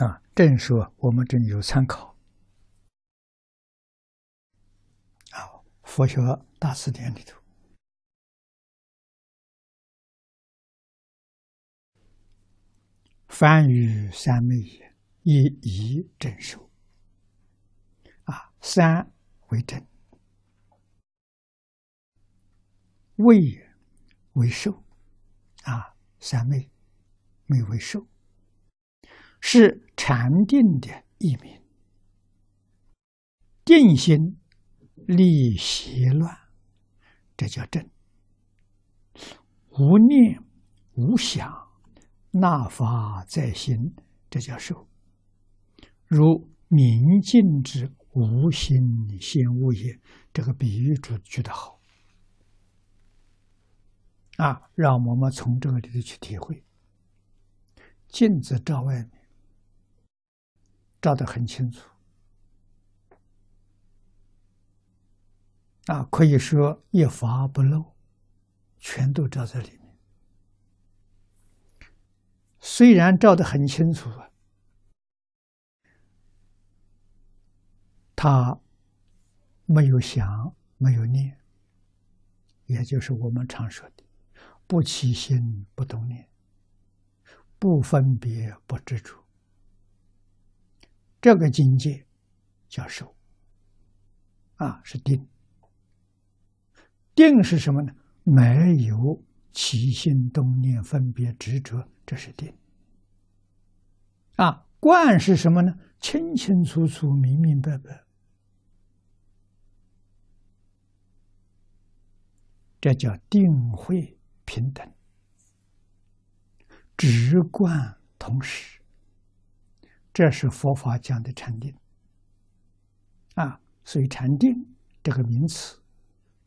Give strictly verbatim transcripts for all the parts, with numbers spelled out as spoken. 啊，正说我们这里有参考啊，佛学大辞典里头凡于三昧也，一一正说啊，三为正，味为受啊，三昧昧为受，是禅定的一名，定心立邪乱，这叫正。无念无想，纳法在心，这叫受。如明镜之无心先无也，这个比喻举得好啊，让我们从这个里头去体会。镜子照外面，照得很清楚啊，可以说一发不漏，全都照在里面。虽然照得很清楚啊，它没有想，没有念，也就是我们常说的不起心不动念，不分别不执着，这个境界叫受啊，是定。定是什么呢？没有起心动念、分别执着，这是定啊。观是什么呢？清清楚楚、明明白白，这叫定慧平等，直观同时，这是佛法讲的禅定啊。所以禅定这个名词，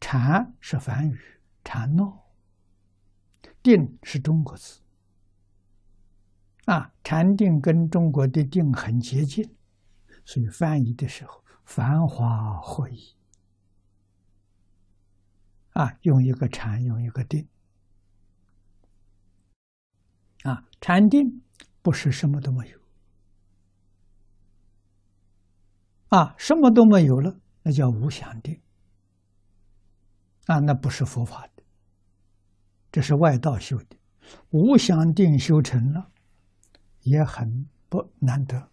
禅是梵语禅闹，定是中国字啊，禅定跟中国的定很接近，所以翻译的时候繁华合一啊，用一个禅，用一个定啊。禅定不是什么都没有啊，什么都没有了，那叫无想定啊，那不是佛法的，这是外道修的。无想定修成了，也很不难得。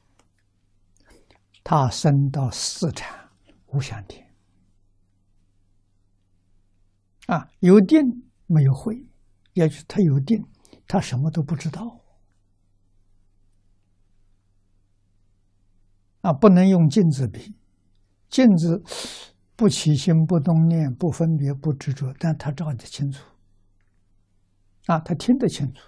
他升到四禅无想定啊，有定没有慧，也就是他有定，他什么都不知道啊，不能用镜子比，镜子不起心不动念，不分别不执着，但他照得清楚啊，他听得清楚，